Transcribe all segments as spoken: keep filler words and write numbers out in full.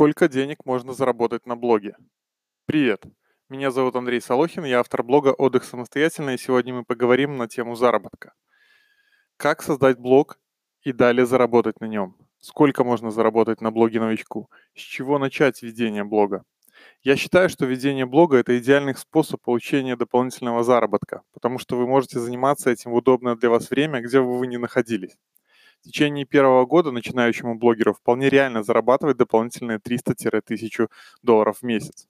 Сколько денег можно заработать на блоге? Привет! Меня зовут Андрей Солохин, я автор блога «Отдых самостоятельно», и сегодня мы поговорим на тему заработка. Как создать блог и далее заработать на нем? Сколько можно заработать на блоге новичку? С чего начать ведение блога? Я считаю, что ведение блога – это идеальный способ получения дополнительного заработка, потому что вы можете заниматься этим в удобное для вас время, где бы вы ни находились. В течение первого года начинающему блогеру вполне реально зарабатывать дополнительные триста-тысячу долларов в месяц.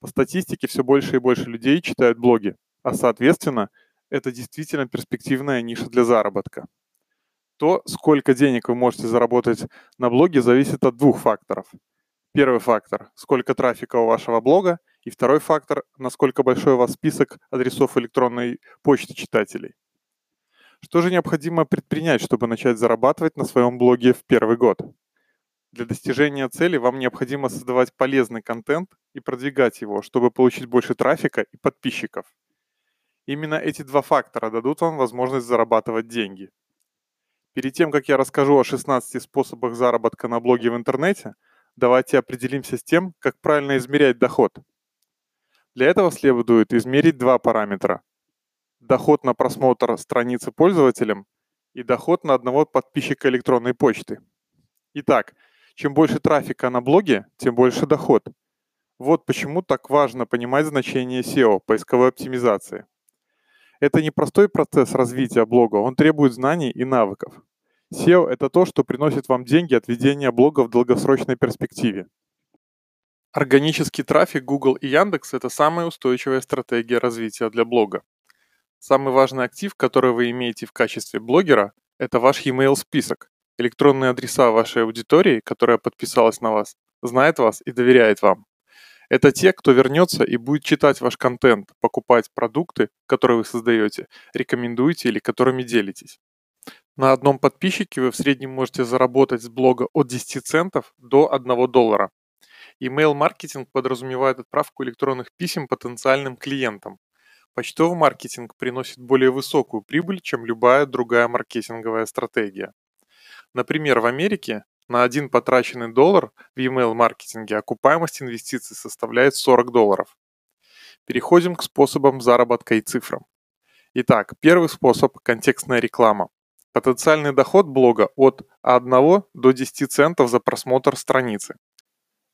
По статистике все больше и больше людей читают блоги, а соответственно, это действительно перспективная ниша для заработка. То, сколько денег вы можете заработать на блоге, зависит от двух факторов. Первый фактор – сколько трафика у вашего блога, и второй фактор – насколько большой у вас список адресов электронной почты читателей. Что же необходимо предпринять, чтобы начать зарабатывать на своем блоге в первый год? Для достижения цели вам необходимо создавать полезный контент и продвигать его, чтобы получить больше трафика и подписчиков. Именно эти два фактора дадут вам возможность зарабатывать деньги. Перед тем, как я расскажу о шестнадцати способах заработка на блоге в интернете, давайте определимся с тем, как правильно измерять доход. Для этого следует измерить два параметра. Доход на просмотр страницы пользователям и доход на одного подписчика электронной почты. Итак, чем больше трафика на блоге, тем больше доход. Вот почему так важно понимать значение сео, поисковой оптимизации. Это непростой процесс развития блога, он требует знаний и навыков. сео – это то, что приносит вам деньги от ведения блога в долгосрочной перспективе. Органический трафик Google и Яндекс – это самая устойчивая стратегия развития для блога. Самый важный актив, который вы имеете в качестве блогера, это ваш e-mail-список, электронные адреса вашей аудитории, которая подписалась на вас, знает вас и доверяет вам. Это те, кто вернется и будет читать ваш контент, покупать продукты, которые вы создаете, рекомендуете или которыми делитесь. На одном подписчике вы в среднем можете заработать с блога от десяти центов до одного доллара. Email-маркетинг подразумевает отправку электронных писем потенциальным клиентам. Почтовый маркетинг приносит более высокую прибыль, чем любая другая маркетинговая стратегия. Например, в Америке на один потраченный доллар в email-маркетинге окупаемость инвестиций составляет сорок долларов. Переходим к способам заработка и цифрам. Итак, первый способ – контекстная реклама. Потенциальный доход блога от одного до десяти центов за просмотр страницы.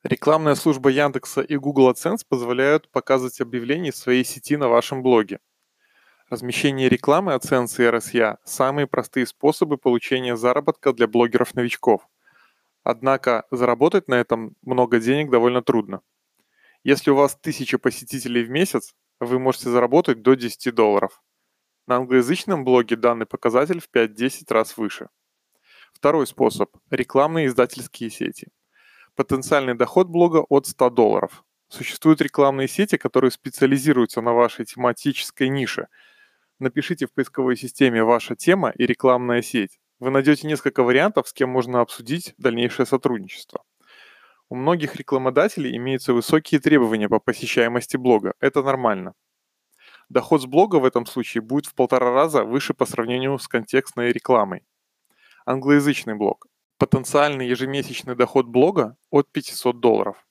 Рекламная служба Яндекса и Google AdSense позволяют показывать объявления в своей сети на вашем блоге. Размещение рекламы AdSense и эр эс я – самые простые способы получения заработка для блогеров-новичков. Однако заработать на этом много денег довольно трудно. Если у вас тысяча посетителей в месяц, вы можете заработать до десяти долларов. На англоязычном блоге данный показатель в пять-десять раз выше. Второй способ – рекламные издательские сети. Потенциальный доход блога от ста долларов. Существуют рекламные сети, которые специализируются на вашей тематической нише. Напишите в поисковой системе «Ваша тема» и «Рекламная сеть». Вы найдете несколько вариантов, с кем можно обсудить дальнейшее сотрудничество. У многих рекламодателей имеются высокие требования по посещаемости блога. Это нормально. Доход с блога в этом случае будет в полтора раза выше по сравнению с контекстной рекламой. Англоязычный блог. Потенциальный ежемесячный доход блога от пятисот долларов.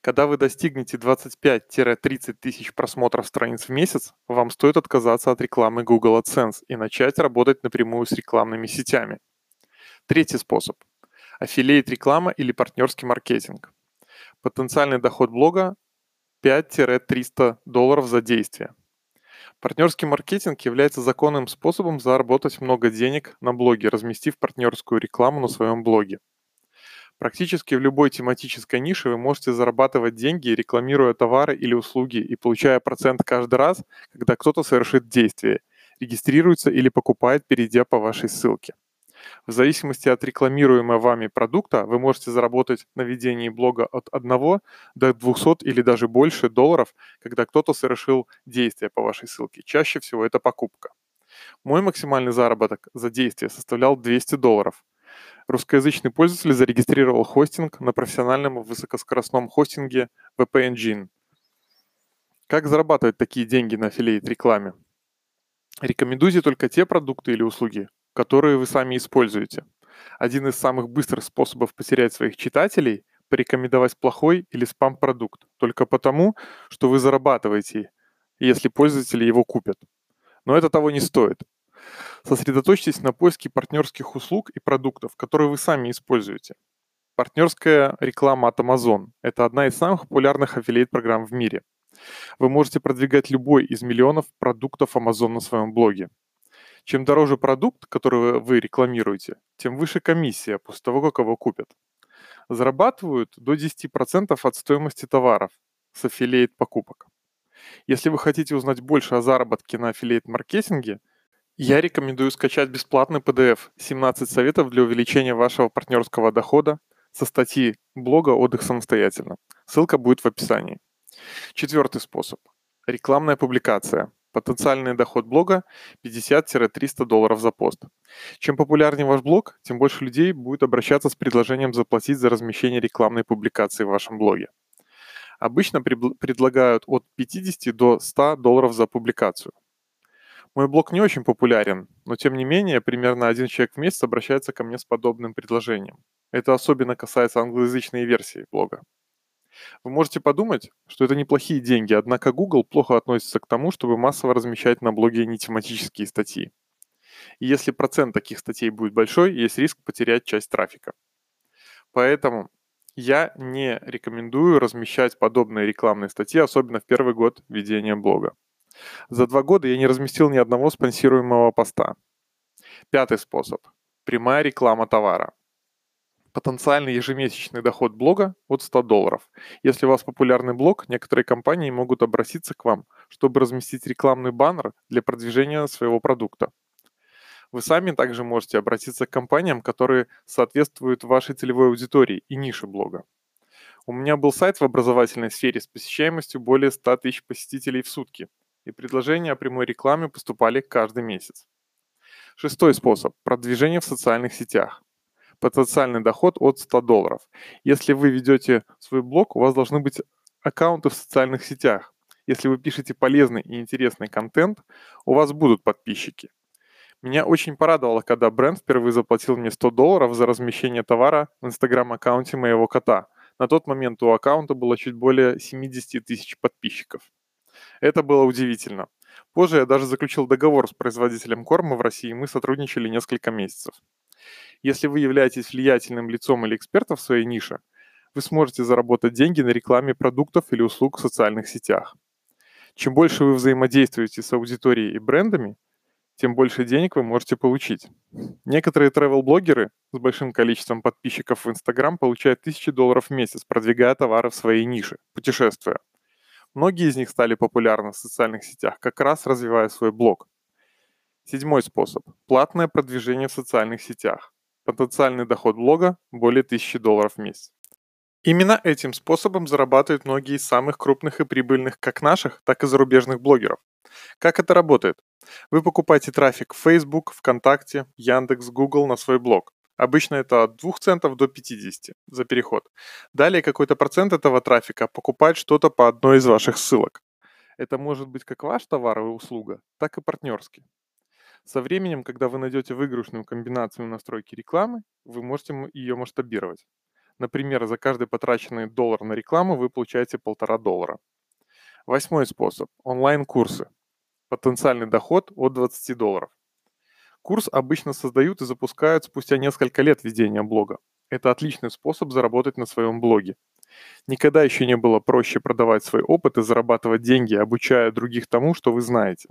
Когда вы достигнете двадцати пяти-тридцати тысяч просмотров страниц в месяц, вам стоит отказаться от рекламы Google AdSense и начать работать напрямую с рекламными сетями. Третий способ. Аффилиейт-реклама или партнерский маркетинг. Потенциальный доход блога пять-триста долларов за действие. Партнерский маркетинг является законным способом заработать много денег на блоге, разместив партнерскую рекламу на своем блоге. Практически в любой тематической нише вы можете зарабатывать деньги, рекламируя товары или услуги и получая процент каждый раз, когда кто-то совершит действие, регистрируется или покупает, перейдя по вашей ссылке. В зависимости от рекламируемого вами продукта вы можете заработать на ведении блога от одного до двухсот или даже больше долларов, когда кто-то совершил действие по вашей ссылке. Чаще всего это покупка. Мой максимальный заработок за действие составлял двести долларов. Русскоязычный пользователь зарегистрировал хостинг на профессиональном высокоскоростном хостинге дабл ю пи Engine. Как зарабатывать такие деньги на аффилиейт-рекламе? Рекомендуйте только те продукты или услуги, которые вы сами используете. Один из самых быстрых способов потерять своих читателей порекомендовать плохой или спам-продукт только потому, что вы зарабатываете, если пользователи его купят. Но это того не стоит. Сосредоточьтесь на поиске партнерских услуг и продуктов, которые вы сами используете. Партнерская реклама от Amazon – это одна из самых популярных аффилиейт-программ в мире. Вы можете продвигать любой из миллионов продуктов Amazon на своем блоге. Чем дороже продукт, который вы рекламируете, тем выше комиссия после того, как его купят. Зарабатывают до десяти процентов от стоимости товаров с аффилиейт-покупок. Если вы хотите узнать больше о заработке на аффилиейт-маркетинге, я рекомендую скачать бесплатный пи ди эф «семнадцать советов для увеличения вашего партнерского дохода» со статьи блога «Отдых самостоятельно». Ссылка будет в описании. Четвертый способ. Рекламная публикация. Потенциальный доход блога – пятьдесят - триста долларов за пост. Чем популярнее ваш блог, тем больше людей будет обращаться с предложением заплатить за размещение рекламной публикации в вашем блоге. Обычно предлагают от пятидесяти до ста долларов за публикацию. Мой блог не очень популярен, но тем не менее примерно один человек в месяц обращается ко мне с подобным предложением. Это особенно касается англоязычной версии блога. Вы можете подумать, что это неплохие деньги, однако Google плохо относится к тому, чтобы массово размещать на блоге нетематические статьи. И если процент таких статей будет большой, есть риск потерять часть трафика. Поэтому я не рекомендую размещать подобные рекламные статьи, особенно в первый год ведения блога. За два года я не разместил ни одного спонсируемого поста. Пятый способ. Прямая реклама товара. Потенциальный ежемесячный доход блога от ста долларов. Если у вас популярный блог, некоторые компании могут обратиться к вам, чтобы разместить рекламный баннер для продвижения своего продукта. Вы сами также можете обратиться к компаниям, которые соответствуют вашей целевой аудитории и нише блога. У меня был сайт в образовательной сфере с посещаемостью более ста тысяч посетителей в сутки, и предложения о прямой рекламе поступали каждый месяц. Шестой способ. Продвижение в социальных сетях. Потенциальный доход от ста долларов. Если вы ведете свой блог, у вас должны быть аккаунты в социальных сетях. Если вы пишете полезный и интересный контент, у вас будут подписчики. Меня очень порадовало, когда бренд впервые заплатил мне сто долларов за размещение товара в инстаграм-аккаунте моего кота. На тот момент у аккаунта было чуть более семидесяти тысяч подписчиков. Это было удивительно. Позже я даже заключил договор с производителем корма в России, и мы сотрудничали несколько месяцев. Если вы являетесь влиятельным лицом или экспертом в своей нише, вы сможете заработать деньги на рекламе продуктов или услуг в социальных сетях. Чем больше вы взаимодействуете с аудиторией и брендами, тем больше денег вы можете получить. Некоторые travel-блогеры с большим количеством подписчиков в Instagram получают тысячи долларов в месяц, продвигая товары в своей нише, путешествуя. Многие из них стали популярны в социальных сетях, как раз развивая свой блог. Седьмой способ. Платное продвижение в социальных сетях. Потенциальный доход блога – более тысячи долларов в месяц. Именно этим способом зарабатывают многие из самых крупных и прибыльных как наших, так и зарубежных блогеров. Как это работает? Вы покупаете трафик в Facebook, ВКонтакте, Яндекс, Google на свой блог. Обычно это от двух центов до пятидесяти за переход. Далее какой-то процент этого трафика покупает что-то по одной из ваших ссылок. Это может быть как ваш товар и услуга, так и партнерский. Со временем, когда вы найдете выигрышную комбинацию настройки рекламы, вы можете ее масштабировать. Например, за каждый потраченный доллар на рекламу вы получаете полтора доллара. Восьмой способ. Онлайн-курсы. Потенциальный доход от двадцати долларов. Курс обычно создают и запускают спустя несколько лет ведения блога. Это отличный способ заработать на своем блоге. Никогда еще не было проще продавать свой опыт и зарабатывать деньги, обучая других тому, что вы знаете.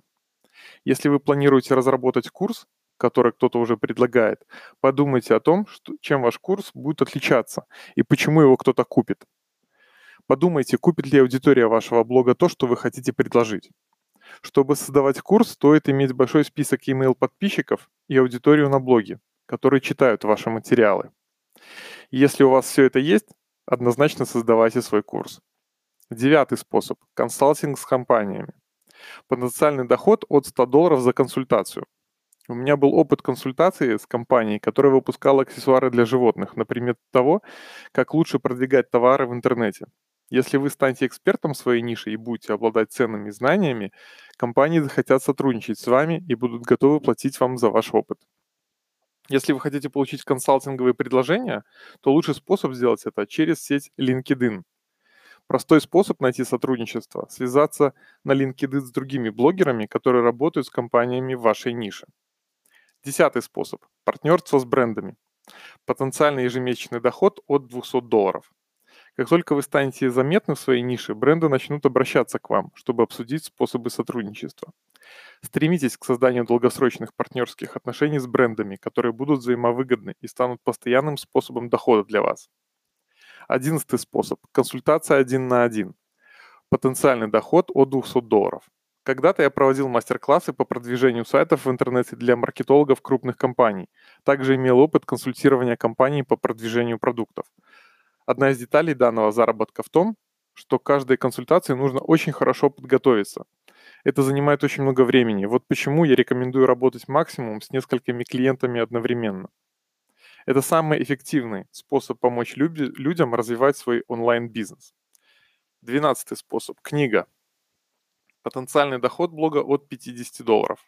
Если вы планируете разработать курс, который кто-то уже предлагает, подумайте о том, чем ваш курс будет отличаться и почему его кто-то купит. Подумайте, купит ли аудитория вашего блога то, что вы хотите предложить. Чтобы создавать курс, стоит иметь большой список email-подписчиков и аудиторию на блоге, которые читают ваши материалы. Если у вас все это есть, однозначно создавайте свой курс. Девятый способ. Консалтинг с компаниями. Потенциальный доход от ста долларов за консультацию. У меня был опыт консультации с компанией, которая выпускала аксессуары для животных, например, того, как лучше продвигать товары в интернете. Если вы станете экспертом в своей нише и будете обладать ценными знаниями, компании захотят сотрудничать с вами и будут готовы платить вам за ваш опыт. Если вы хотите получить консалтинговые предложения, то лучший способ сделать это через сеть LinkedIn. Простой способ найти сотрудничество – связаться на LinkedIn с другими блогерами, которые работают с компаниями в вашей нише. Десятый способ – партнерство с брендами. Потенциальный ежемесячный доход от двухсот долларов. Как только вы станете заметны в своей нише, бренды начнут обращаться к вам, чтобы обсудить способы сотрудничества. Стремитесь к созданию долгосрочных партнерских отношений с брендами, которые будут взаимовыгодны и станут постоянным способом дохода для вас. Одиннадцатый способ – консультация один на один. Потенциальный доход от двухсот долларов. Когда-то я проводил мастер-классы по продвижению сайтов в интернете для маркетологов крупных компаний. Также имел опыт консультирования компаний по продвижению продуктов. Одна из деталей данного заработка в том, что к каждой консультации нужно очень хорошо подготовиться. Это занимает очень много времени. Вот почему я рекомендую работать максимум с несколькими клиентами одновременно. Это самый эффективный способ помочь люд- людям развивать свой онлайн-бизнес. Двенадцатый способ. Книга. Потенциальный доход блога от пятидесяти долларов.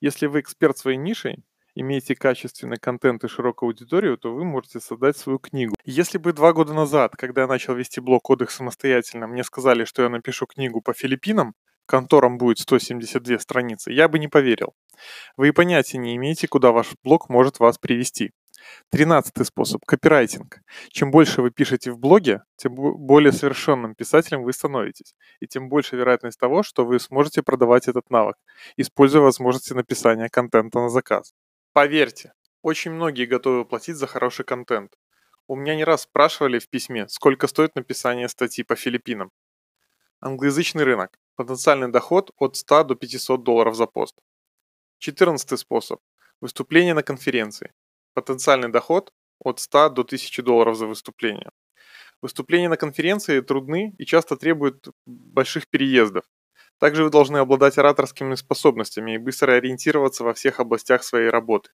Если вы эксперт своей ниши, имеете качественный контент и широкую аудиторию, то вы можете создать свою книгу. Если бы два года назад, когда я начал вести блог «Отдых самостоятельно», мне сказали, что я напишу книгу по Филиппинам, конторам будет сто семьдесят две страницы, я бы не поверил. Вы и понятия не имеете, куда ваш блог может вас привести. Тринадцатый способ – копирайтинг. Чем больше вы пишете в блоге, тем более совершенным писателем вы становитесь, и тем больше вероятность того, что вы сможете продавать этот навык, используя возможности написания контента на заказ. Поверьте, очень многие готовы платить за хороший контент. У меня не раз спрашивали в письме, сколько стоит написание статьи по Филиппинам. Англоязычный рынок. Потенциальный доход от ста до пятисот долларов за пост. Четырнадцатый способ. Выступление на конференции. Потенциальный доход от ста до тысячи долларов за выступление. Выступления на конференции трудны и часто требуют больших переездов. Также вы должны обладать ораторскими способностями и быстро ориентироваться во всех областях своей работы.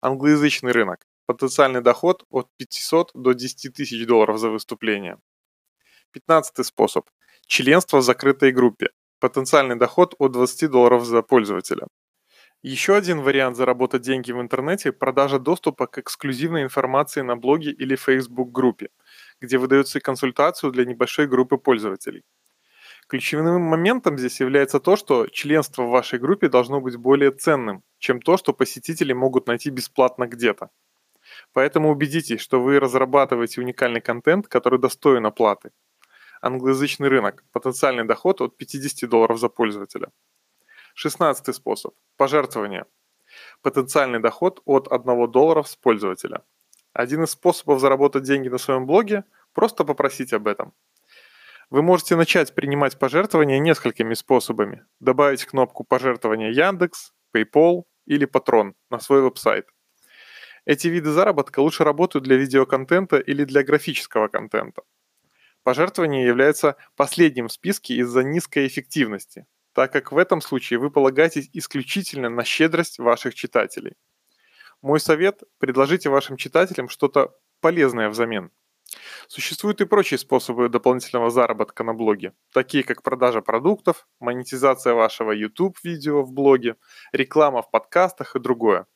Англоязычный рынок. Потенциальный доход от пятисот до десяти тысяч долларов за выступление. Пятнадцатый способ. Членство в закрытой группе. Потенциальный доход от двадцати долларов за пользователя. Еще один вариант заработать деньги в интернете – продажа доступа к эксклюзивной информации на блоге или Facebook-группе, где выдается консультацию для небольшой группы пользователей. Ключевым моментом здесь является то, что членство в вашей группе должно быть более ценным, чем то, что посетители могут найти бесплатно где-то. Поэтому убедитесь, что вы разрабатываете уникальный контент, который достоин оплаты. Англоязычный рынок. Потенциальный доход от пятидесяти долларов за пользователя. Шестнадцатый способ. Пожертвования. Потенциальный доход от одного доллара с пользователя. Один из способов заработать деньги на своем блоге – просто попросить об этом. Вы можете начать принимать пожертвования несколькими способами. Добавить кнопку пожертвования Яндекс, PayPal или Patreon на свой веб-сайт. Эти виды заработка лучше работают для видеоконтента или для графического контента. Пожертвование является последним в списке из-за низкой эффективности, так как в этом случае вы полагаетесь исключительно на щедрость ваших читателей. Мой совет – предложите вашим читателям что-то полезное взамен. Существуют и прочие способы дополнительного заработка на блоге, такие как продажа продуктов, монетизация вашего YouTube-видео в блоге, реклама в подкастах и другое.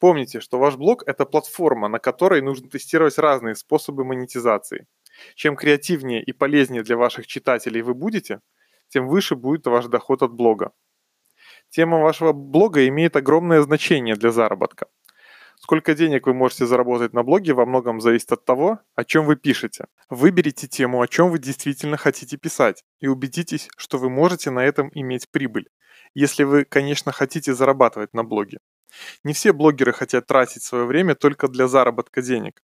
Помните, что ваш блог – это платформа, на которой нужно тестировать разные способы монетизации. Чем креативнее и полезнее для ваших читателей вы будете, тем выше будет ваш доход от блога. Тема вашего блога имеет огромное значение для заработка. Сколько денег вы можете заработать на блоге, во многом зависит от того, о чем вы пишете. Выберите тему, о чем вы действительно хотите писать, и убедитесь, что вы можете на этом иметь прибыль, если вы, конечно, хотите зарабатывать на блоге. Не все блогеры хотят тратить свое время только для заработка денег.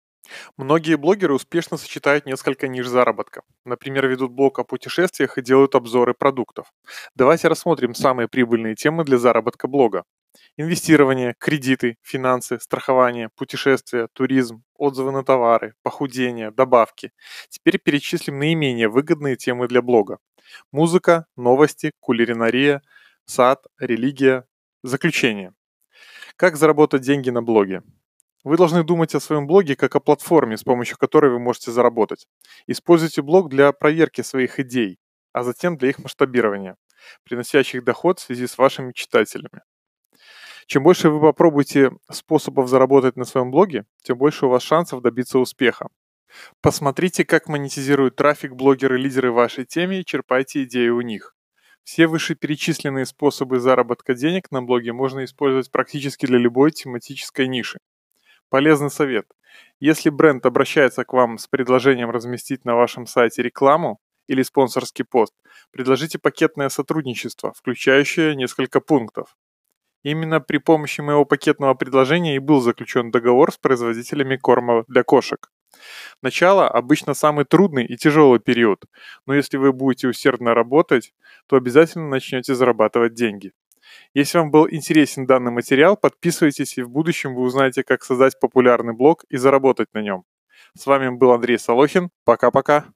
Многие блогеры успешно сочетают несколько ниш заработка. Например, ведут блог о путешествиях и делают обзоры продуктов. Давайте рассмотрим самые прибыльные темы для заработка блога. Инвестирование, кредиты, финансы, страхование, путешествия, туризм, отзывы на товары, похудение, добавки. Теперь перечислим наименее выгодные темы для блога. Музыка, новости, кулинария, сад, религия, заключение. Как заработать деньги на блоге? Вы должны думать о своем блоге как о платформе, с помощью которой вы можете заработать. Используйте блог для проверки своих идей, а затем для их масштабирования, приносящих доход в связи с вашими читателями. Чем больше вы попробуете способов заработать на своем блоге, тем больше у вас шансов добиться успеха. Посмотрите, как монетизируют трафик блогеры-лидеры вашей темы и черпайте идеи у них. Все вышеперечисленные способы заработка денег на блоге можно использовать практически для любой тематической ниши. Полезный совет. Если бренд обращается к вам с предложением разместить на вашем сайте рекламу или спонсорский пост, предложите пакетное сотрудничество, включающее несколько пунктов. Именно при помощи моего пакетного предложения и был заключен договор с производителями корма для кошек. Начало обычно самый трудный и тяжелый период, но если вы будете усердно работать, то обязательно начнете зарабатывать деньги. Если вам был интересен данный материал, подписывайтесь, и в будущем вы узнаете, как создать популярный блог и заработать на нем. С вами был Андрей Солохин. Пока-пока.